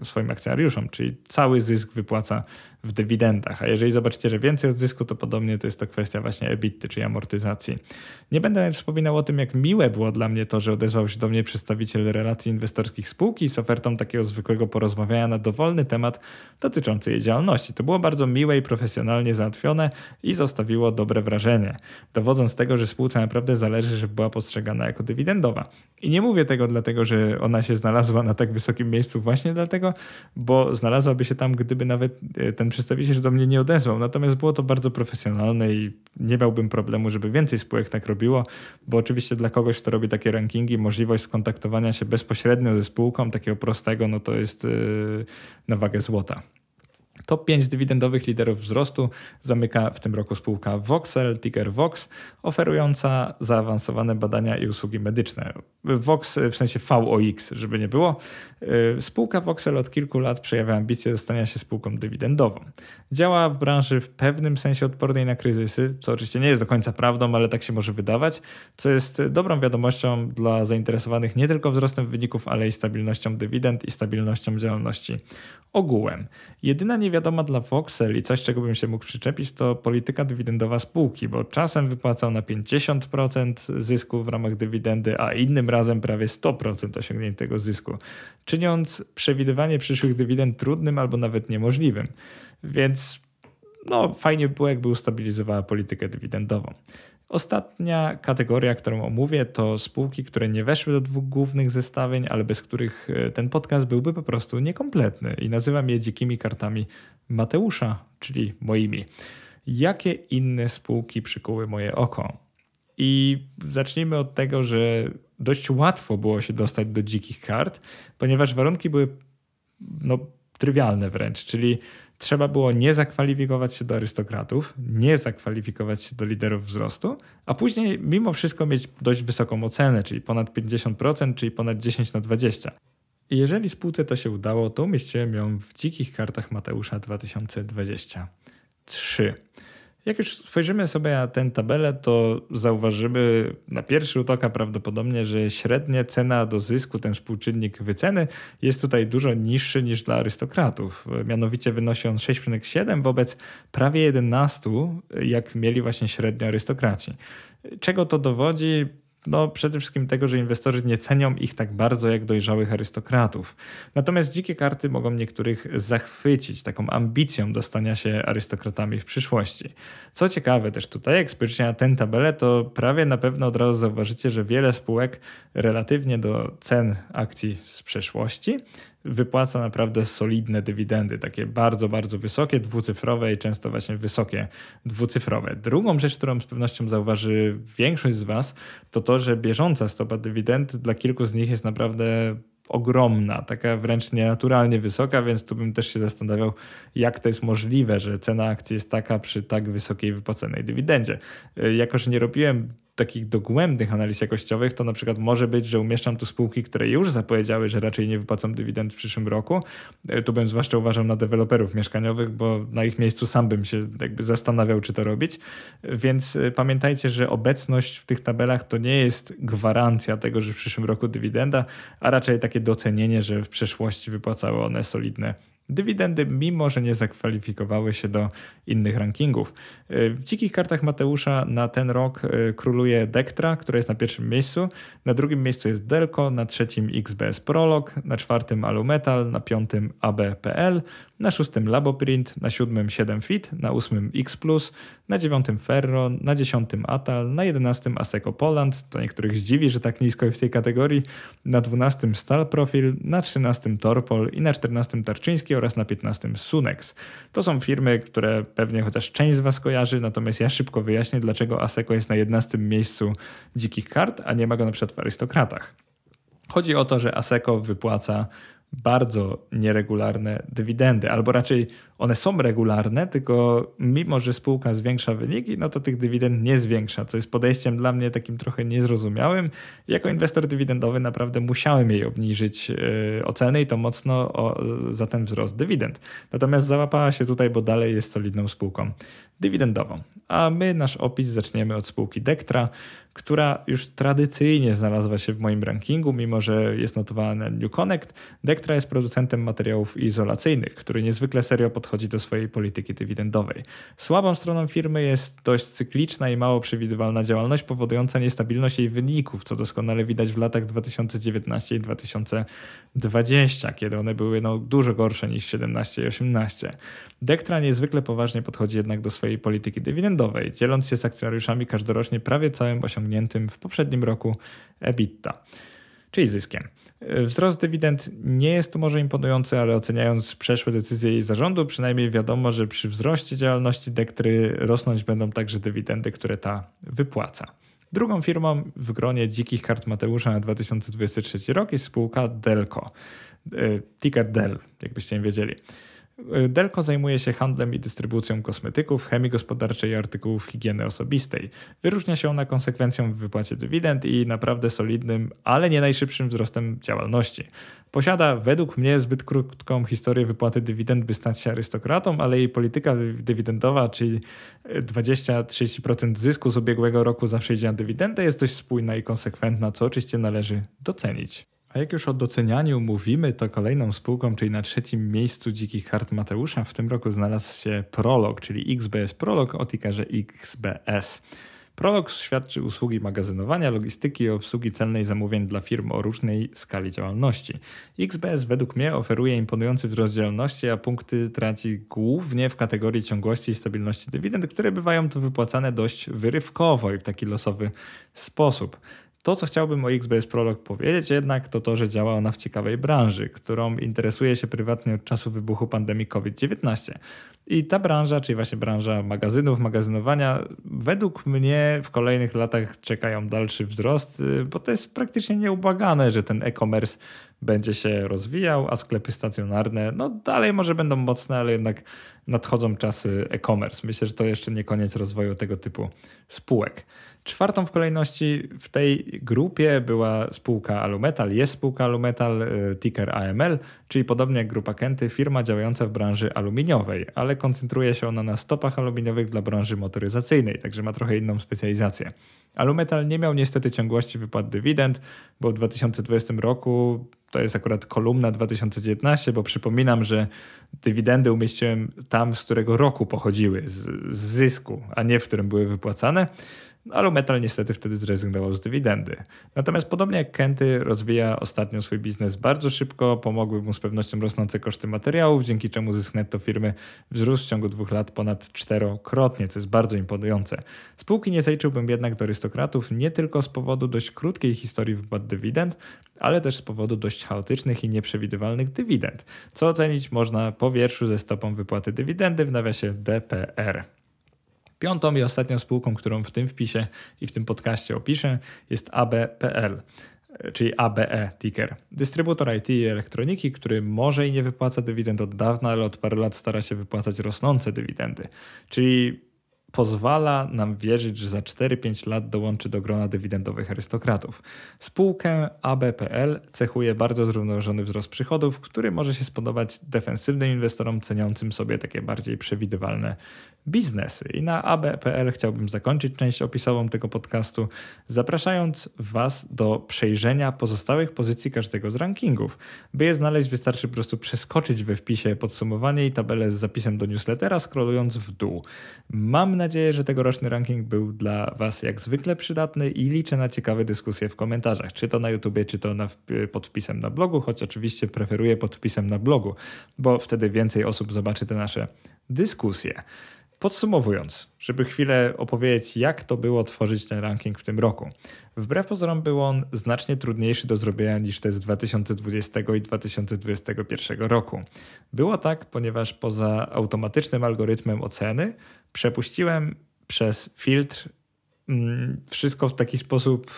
swoim akcjonariuszom, czyli cały zysk wypłaca w dywidendach, a jeżeli zobaczycie, że więcej od zysku, to podobnie to jest to kwestia właśnie EBITDA, czyli amortyzacji. Nie będę wspominał o tym, jak miłe było dla mnie to, że odezwał się do mnie przedstawiciel relacji inwestorskich spółki z ofertą takiego zwykłego porozmawiania na dowolny temat dotyczący jej działalności. To było bardzo miłe i profesjonalnie załatwione i zostawiło dobre wrażenie, dowodząc tego, że spółce naprawdę zależy, żeby była postrzegana jako dywidendowa. I nie mówię tego dlatego, że ona się znalazła na tak wysokim miejscu właśnie dlatego, bo znalazłaby się tam, gdyby nawet ten przedstawiciel się do mnie nie odezwał. Natomiast było to bardzo profesjonalne i nie miałbym problemu, żeby więcej spółek tak robiło, bo oczywiście dla kogoś, kto robi takie rankingi, możliwość skontaktowania się bezpośrednio ze spółką, takiego prostego, to jest na wagę złota. Top 5 dywidendowych liderów wzrostu zamyka w tym roku spółka Voxel, ticker Vox, oferująca zaawansowane badania i usługi medyczne. Vox w sensie VOX, żeby nie było. Spółka Voxel od kilku lat przejawia ambicje do stania się spółką dywidendową. Działa w branży w pewnym sensie odpornej na kryzysy, co oczywiście nie jest do końca prawdą, ale tak się może wydawać, co jest dobrą wiadomością dla zainteresowanych nie tylko wzrostem wyników, ale i stabilnością dywidend i stabilnością działalności ogółem. Jedyna niewiadoma dla Voxel i coś, czego bym się mógł przyczepić, to polityka dywidendowa spółki, bo czasem wypłacał na 50% zysku w ramach dywidendy, a innym razem prawie 100% osiągniętego zysku, czyniąc przewidywanie przyszłych dywidend trudnym albo nawet niemożliwym. Więc fajnie by było, jakby ustabilizowała politykę dywidendową. Ostatnia kategoria, którą omówię, to spółki, które nie weszły do dwóch głównych zestawień, ale bez których ten podcast byłby po prostu niekompletny. I nazywam je dzikimi kartami Mateusza, czyli moimi. Jakie inne spółki przykuły moje oko? I zacznijmy od tego, że dość łatwo było się dostać do dzikich kart, ponieważ warunki były trywialne wręcz, czyli trzeba było nie zakwalifikować się do arystokratów, nie zakwalifikować się do liderów wzrostu, a później mimo wszystko mieć dość wysoką ocenę, czyli ponad 50%, czyli ponad 10/20. I jeżeli spółce to się udało, to umieściłem ją w dzikich kartach Mateusza 2023. Jak już spojrzymy sobie na tę tabelę, to zauważymy na pierwszy rzut oka prawdopodobnie, że średnia cena do zysku, ten współczynnik wyceny, jest tutaj dużo niższy niż dla arystokratów. Mianowicie wynosi on 6,7 wobec prawie 11, jak mieli właśnie średnio arystokraci. Czego to dowodzi? Przede wszystkim tego, że inwestorzy nie cenią ich tak bardzo jak dojrzałych arystokratów. Natomiast dzikie karty mogą niektórych zachwycić taką ambicją dostania się arystokratami w przyszłości. Co ciekawe też tutaj, jak spojrzycie na tę tabelę, to prawie na pewno od razu zauważycie, że wiele spółek relatywnie do cen akcji z przeszłości wypłaca naprawdę solidne dywidendy, takie bardzo, bardzo wysokie, dwucyfrowe i często właśnie wysokie dwucyfrowe. Drugą rzecz, którą z pewnością zauważy większość z Was, to to, że bieżąca stopa dywidend dla kilku z nich jest naprawdę ogromna, taka wręcz nienaturalnie wysoka, więc tu bym też się zastanawiał, jak to jest możliwe, że cena akcji jest taka przy tak wysokiej wypłaconej dywidendzie. Jako że nie robiłem takich dogłębnych analiz jakościowych, to na przykład może być, że umieszczam tu spółki, które już zapowiedziały, że raczej nie wypłacą dywidend w przyszłym roku. Tu bym zwłaszcza uważał na deweloperów mieszkaniowych, bo na ich miejscu sam bym się zastanawiał, czy to robić. Więc pamiętajcie, że obecność w tych tabelach to nie jest gwarancja tego, że w przyszłym roku dywidenda, a raczej takie docenienie, że w przeszłości wypłacały one solidne dywidendy, mimo że nie zakwalifikowały się do innych rankingów. W dzikich kartach Mateusza na ten rok króluje Dektra, która jest na pierwszym miejscu, na drugim miejscu jest Delko, na trzecim XBS Prolog, na czwartym Alumetal, na piątym ABPL, na szóstym Laboprint, na siódmym 7fit, na ósmym X+, na dziewiątym Ferro, na dziesiątym Atal, na jedenastym Asseco Poland, to niektórych zdziwi, że tak nisko w tej kategorii, na dwunastym Stal Profil, na trzynastym Torpol i na czternastym Tarczyński oraz na 15 Sunex. To są firmy, które pewnie chociaż część z Was kojarzy, natomiast ja szybko wyjaśnię, dlaczego Asseco jest na 11 miejscu dzikich kart, a nie ma go na przykład w arystokratach. Chodzi o to, że Asseco wypłaca bardzo nieregularne dywidendy, albo raczej one są regularne, tylko mimo że spółka zwiększa wyniki, to tych dywidend nie zwiększa, co jest podejściem dla mnie takim trochę niezrozumiałym. Jako inwestor dywidendowy naprawdę musiałem jej obniżyć ocenę i to mocno za ten wzrost dywidend. Natomiast załapała się tutaj, bo dalej jest solidną spółką dywidendową. A my nasz opis zaczniemy od spółki Dektra, która już tradycyjnie znalazła się w moim rankingu, mimo że jest notowana na New Connect. Dektra jest producentem materiałów izolacyjnych, który niezwykle serio podchodzi do swojej polityki dywidendowej. Słabą stroną firmy jest dość cykliczna i mało przewidywalna działalność powodująca niestabilność jej wyników, co doskonale widać w latach 2019 i 2020, kiedy one były dużo gorsze niż 17 i 18. Dektra niezwykle poważnie podchodzi jednak do swojej polityki dywidendowej, dzieląc się z akcjonariuszami każdorocznie prawie całym osiągniętym w poprzednim roku EBITDA, czyli zyskiem. Wzrost dywidend nie jest to może imponujący, ale oceniając przeszłe decyzje jej zarządu, przynajmniej wiadomo, że przy wzroście działalności Dektry rosnąć będą także dywidendy, które ta wypłaca. Drugą firmą w gronie dzikich kart Mateusza na 2023 rok jest spółka Delko, ticker DEL, jakbyście nie wiedzieli. Delko zajmuje się handlem i dystrybucją kosmetyków, chemii gospodarczej i artykułów higieny osobistej. Wyróżnia się ona konsekwencją w wypłacie dywidend i naprawdę solidnym, ale nie najszybszym wzrostem działalności. Posiada według mnie zbyt krótką historię wypłaty dywidend, by stać się arystokratą, ale jej polityka dywidendowa, czyli 20-30% zysku z ubiegłego roku zawsze idzie na dywidendę, jest dość spójna i konsekwentna, co oczywiście należy docenić. A jak już o docenianiu mówimy, to kolejną spółką, czyli na trzecim miejscu dzikich kart Mateusza w tym roku znalazł się Prolog, czyli XBS Prolog o tickerze XBS. Prolog świadczy usługi magazynowania, logistyki i obsługi celnej zamówień dla firm o różnej skali działalności. XBS według mnie oferuje imponujący wzrost działalności, a punkty traci głównie w kategorii ciągłości i stabilności dywidend, które bywają tu wypłacane dość wyrywkowo i w taki losowy sposób. To, co chciałbym o XBS Prolog powiedzieć jednak, to to, że działa ona w ciekawej branży, którą interesuje się prywatnie od czasu wybuchu pandemii COVID-19. I ta branża, czyli właśnie branża magazynów, magazynowania, według mnie w kolejnych latach czekają dalszy wzrost, bo to jest praktycznie nieubłagane, że ten e-commerce będzie się rozwijał, a sklepy stacjonarne, no dalej może będą mocne, ale jednak nadchodzą czasy e-commerce. Myślę, że to jeszcze nie koniec rozwoju tego typu spółek. Czwartą w kolejności w tej grupie była spółka Alumetal, jest spółka Alumetal, ticker AML, czyli podobnie jak grupa Kęty, firma działająca w branży aluminiowej, ale koncentruje się ona na stopach aluminiowych dla branży motoryzacyjnej, także ma trochę inną specjalizację. Alumetal nie miał niestety ciągłości wypłat dywidend, bo w 2020 roku, to jest akurat kolumna 2019, bo przypominam, że dywidendy umieściłem tam, z którego roku pochodziły, z zysku, a nie w którym były wypłacane. Alumetal niestety wtedy zrezygnował z dywidendy. Natomiast podobnie jak Kęty rozwija ostatnio swój biznes bardzo szybko, pomogły mu z pewnością rosnące koszty materiałów, dzięki czemu zysk netto firmy wzrósł w ciągu 2 lat ponad 4-krotnie, co jest bardzo imponujące. Spółki nie zaliczyłbym jednak do arystokratów nie tylko z powodu dość krótkiej historii wypłat dywidend, ale też z powodu dość chaotycznych i nieprzewidywalnych dywidend, co ocenić można po wierszu ze stopą wypłaty dywidendy w nawiasie DPR. Piątą i ostatnią spółką, którą w tym wpisie i w tym podcaście opiszę, jest ABPL, czyli ABE ticker. Dystrybutor IT i elektroniki, który może i nie wypłaca dywidend od dawna, ale od paru lat stara się wypłacać rosnące dywidendy. Czyli pozwala nam wierzyć, że za 4-5 lat dołączy do grona dywidendowych arystokratów. Spółkę ABPL cechuje bardzo zrównoważony wzrost przychodów, który może się spodobać defensywnym inwestorom ceniącym sobie takie bardziej przewidywalne biznesy. I na ABPL chciałbym zakończyć część opisową tego podcastu, zapraszając Was do przejrzenia pozostałych pozycji każdego z rankingów. By je znaleźć, wystarczy po prostu przeskoczyć we wpisie podsumowanie i tabelę z zapisem do newslettera, scrollując w dół. Mam nadzieję, że tegoroczny ranking był dla Was jak zwykle przydatny i liczę na ciekawe dyskusje w komentarzach, czy to na YouTubie, czy to pod wpisem na blogu, choć oczywiście preferuję pod wpisem na blogu, bo wtedy więcej osób zobaczy te nasze dyskusje. Podsumowując, żeby chwilę opowiedzieć, jak to było tworzyć ten ranking w tym roku. Wbrew pozorom był on znacznie trudniejszy do zrobienia niż te z 2020 i 2021 roku. Było tak, ponieważ poza automatycznym algorytmem oceny przepuściłem przez filtr wszystko w taki sposób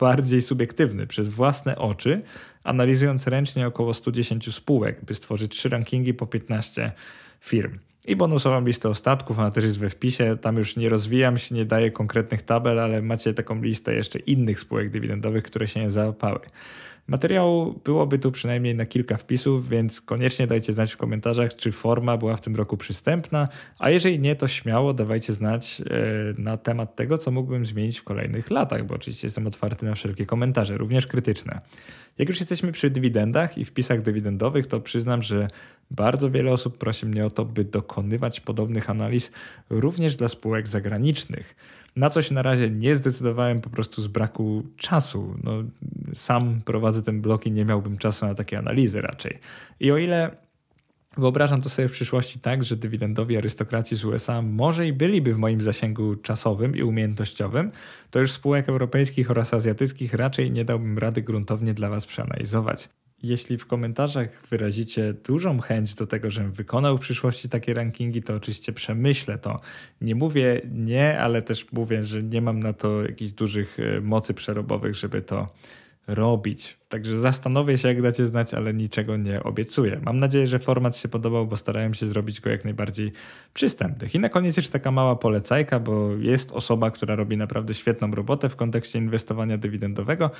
bardziej subiektywny, przez własne oczy, analizując ręcznie około 110 spółek, by stworzyć 3 rankingi po 15 firm. I bonusową listę ostatków, ona też jest we wpisie, tam już nie rozwijam się, nie daję konkretnych tabel, ale macie taką listę jeszcze innych spółek dywidendowych, które się nie załapały. Materiału byłoby tu przynajmniej na kilka wpisów, więc koniecznie dajcie znać w komentarzach, czy forma była w tym roku przystępna, a jeżeli nie, to śmiało dawajcie znać na temat tego, co mógłbym zmienić w kolejnych latach, bo oczywiście jestem otwarty na wszelkie komentarze, również krytyczne. Jak już jesteśmy przy dywidendach i wpisach dywidendowych, to przyznam, że bardzo wiele osób prosi mnie o to, by dokonywać podobnych analiz również dla spółek zagranicznych. Na co się na razie nie zdecydowałem po prostu z braku czasu. No, sam prowadzę ten blog i nie miałbym czasu na takie analizy raczej. I o ile wyobrażam to sobie w przyszłości tak, że dywidendowi arystokraci z USA może i byliby w moim zasięgu czasowym i umiejętnościowym, to już spółek europejskich oraz azjatyckich raczej nie dałbym rady gruntownie dla Was przeanalizować. Jeśli w komentarzach wyrazicie dużą chęć do tego, żebym wykonał w przyszłości takie rankingi, to oczywiście przemyślę to. Nie mówię nie, ale też mówię, że nie mam na to jakichś dużych mocy przerobowych, żeby to robić. Także zastanowię się, jak dacie znać, ale niczego nie obiecuję. Mam nadzieję, że format się podobał, bo starałem się zrobić go jak najbardziej przystępny. I na koniec jeszcze taka mała polecajka, bo jest osoba, która robi naprawdę świetną robotę w kontekście inwestowania dywidendowego.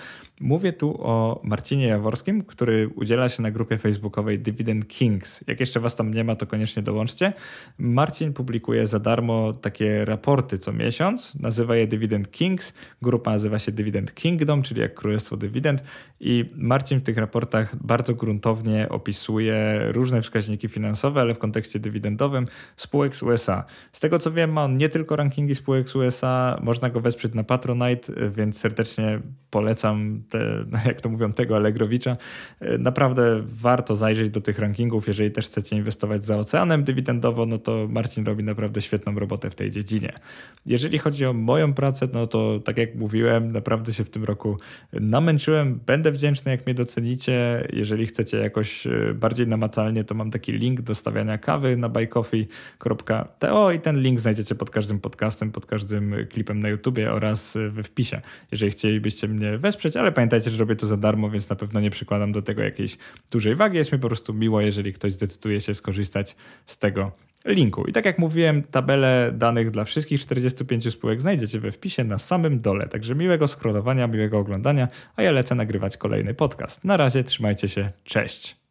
Mówię tu o Marcinie Jaworskim, który udziela się na grupie facebookowej Dividend Kings. Jak jeszcze was tam nie ma, to koniecznie dołączcie. Marcin publikuje za darmo takie raporty co miesiąc, nazywa je Dividend Kings. Grupa nazywa się Dividend Kingdom, czyli jak Królestwo Dywidend. I Marcin w tych raportach bardzo gruntownie opisuje różne wskaźniki finansowe, ale w kontekście dywidendowym spółek z USA. Z tego co wiem, ma on nie tylko rankingi spółek z USA, można go wesprzeć na Patronite, więc serdecznie polecam, jak to mówią, tego Allegrowicza. Naprawdę warto zajrzeć do tych rankingów, jeżeli też chcecie inwestować za oceanem dywidendowo, no to Marcin robi naprawdę świetną robotę w tej dziedzinie. Jeżeli chodzi o moją pracę, no to tak jak mówiłem, naprawdę się w tym roku namęczyłem, będę wdzięczny, jak mnie docenicie. Jeżeli chcecie jakoś bardziej namacalnie, to mam taki link do stawiania kawy na buycoffee.to i ten link znajdziecie pod każdym podcastem, pod każdym klipem na YouTubie oraz we wpisie, jeżeli chcielibyście mnie wesprzeć, ale pamiętajcie, że robię to za darmo, więc na pewno nie przykładam do tego jakiejś dużej wagi. Jest mi po prostu miło, jeżeli ktoś zdecyduje się skorzystać z tego linku. I tak jak mówiłem, tabelę danych dla wszystkich 45 spółek znajdziecie we wpisie na samym dole. Także miłego scrollowania, miłego oglądania, a ja lecę nagrywać kolejny podcast. Na razie, trzymajcie się, cześć!